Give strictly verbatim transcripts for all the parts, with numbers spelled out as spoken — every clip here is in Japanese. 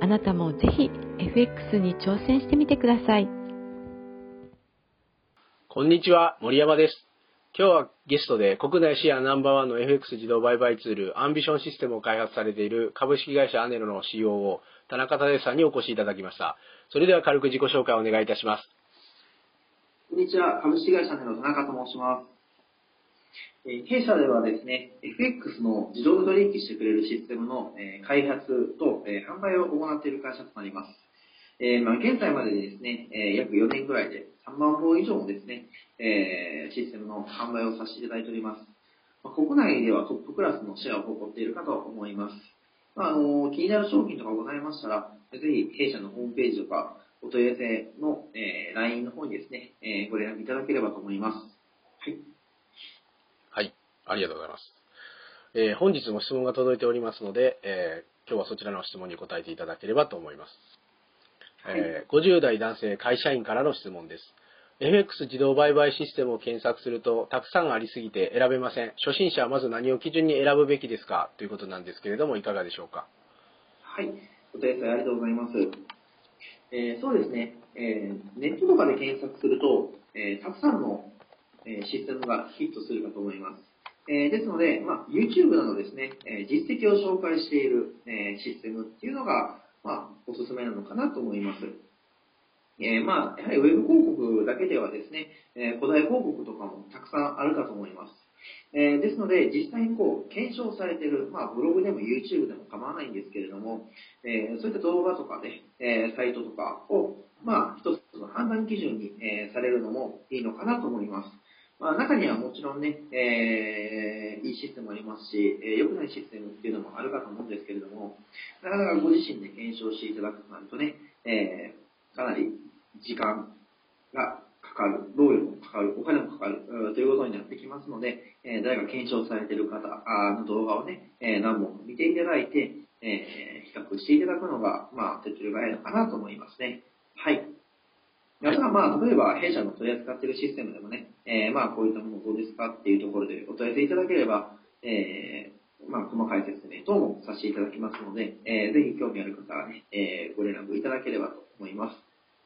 あなたもぜひ エフエックス に挑戦してみてください。こんにちは、森山です。今日はゲストで国内シェアナンバーワンの エフエックス 自動売買ツールアンビションシステムを開発されている株式会社アネロの シーオーオー 田中忠義さんにお越しいただきました。それでは軽く自己紹介をお願いいたします。こんにちは、株式会社アネロの田中と申します。弊社ではですね、エフエックス の自動取引してくれるシステムの開発と販売を行っている会社となります。現在までですね、約よねんぐらいでさんまんぼん以上のですね、システムの販売をさせていただいております。国内ではトップクラスのシェアを誇っているかと思います。あの、気になる商品とかございましたら、ぜひ弊社のホームページとかお問い合わせの ライン の方にですね、ご連絡いただければと思います。はい。ありがとうございます、えー、本日も質問が届いておりますので、えー、今日はそちらの質問に答えていただければと思います、はい。えー、ごじゅう代男性会社員からの質問です。 エフエックス 自動売買システムを検索するとたくさんありすぎて選べません。初心者はまず何を基準に選ぶべきですか、ということなんですけれども、いかがでしょうか。はい、お問い合わせありがとうございます。えー、そうですね、えー、ネットとかで検索すると、えー、たくさんの、えー、システムがヒットするかと思います。えー、ですので、まあ、YouTube などですね、えー、実績を紹介している、えー、システムっていうのが、まあ、おすすめなのかなと思います。えー、まあ、やはりウェブ広告だけではですね、えー、古代広告とかもたくさんあるかと思います。えー、ですので、実際にこう、検証されている、まあ、ブログでも YouTube でも構わないんですけれども、えー、そういった動画とかね、えー、サイトとかを、まあ、一つの判断基準に、えー、されるのもいいのかなと思います。まあ、中にはもちろんね、えー、いいシステムもありますし、えー、良くないシステムっていうのもあるかと思うんですけれども、なかなかご自身で検証していただくとなるとね、えー、かなり時間がかかる、労力もかかる、お金もかかる、ということになってきますので、えー、誰か検証されている方の動画をね、えー、何本も見ていただいて、えー、比較していただくのが、まあ、手っ取り早いのかなと思いますね。はい。あとは、まあ、例えば弊社の取り扱っているシステムでもね、えー、まあこういったものどうですかっていうところでお問い合わせいただければ、えー、まあ細かい説明等もさせていただきますので、えー、ぜひ興味ある方はね、えー、ご連絡いただければと思います。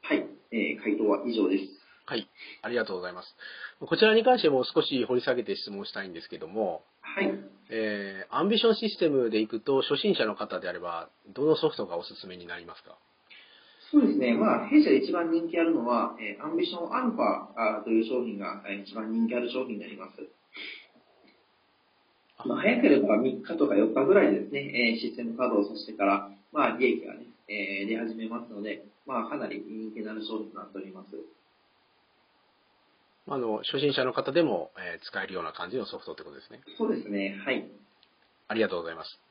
はい、えー、回答は以上です。はい、ありがとうございます。こちらに関しても少し掘り下げて質問したいんですけども、はい、えー、アンビションシステムでいくと初心者の方であればどのソフトがおすすめになりますか。そうですね、まあ、弊社で一番人気あるのは、えー、アンビションアルファという商品が、えー、一番人気ある商品になります。まあ、早ければみっかとかよっかぐらいですね、えー、システム稼働させてから、まあ、利益が、ねえー、出始めますので、まあ、かなり人気になる商品となっております。あの、初心者の方でも、えー、使えるような感じのソフトということですね。そうですね、はい。ありがとうございます。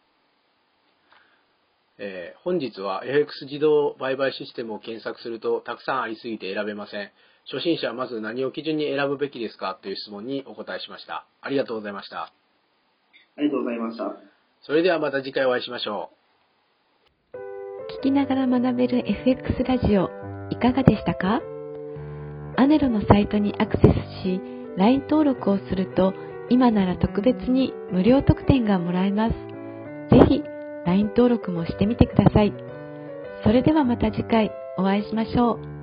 えー、本日は エフエックス 自動売買システムを検索するとたくさんありすぎて選べません。初心者はまず何を基準に選ぶべきですか、という質問にお答えしました。ありがとうございました。ありがとうございました。それではまた次回お会いしましょう。聞きながら学べる エフエックス ラジオ、いかがでしたか？アネロのサイトにアクセスし、ライン 登録をすると今なら特別に無料特典がもらえます。ぜひライン 登録もしてみてください。それではまた次回お会いしましょう。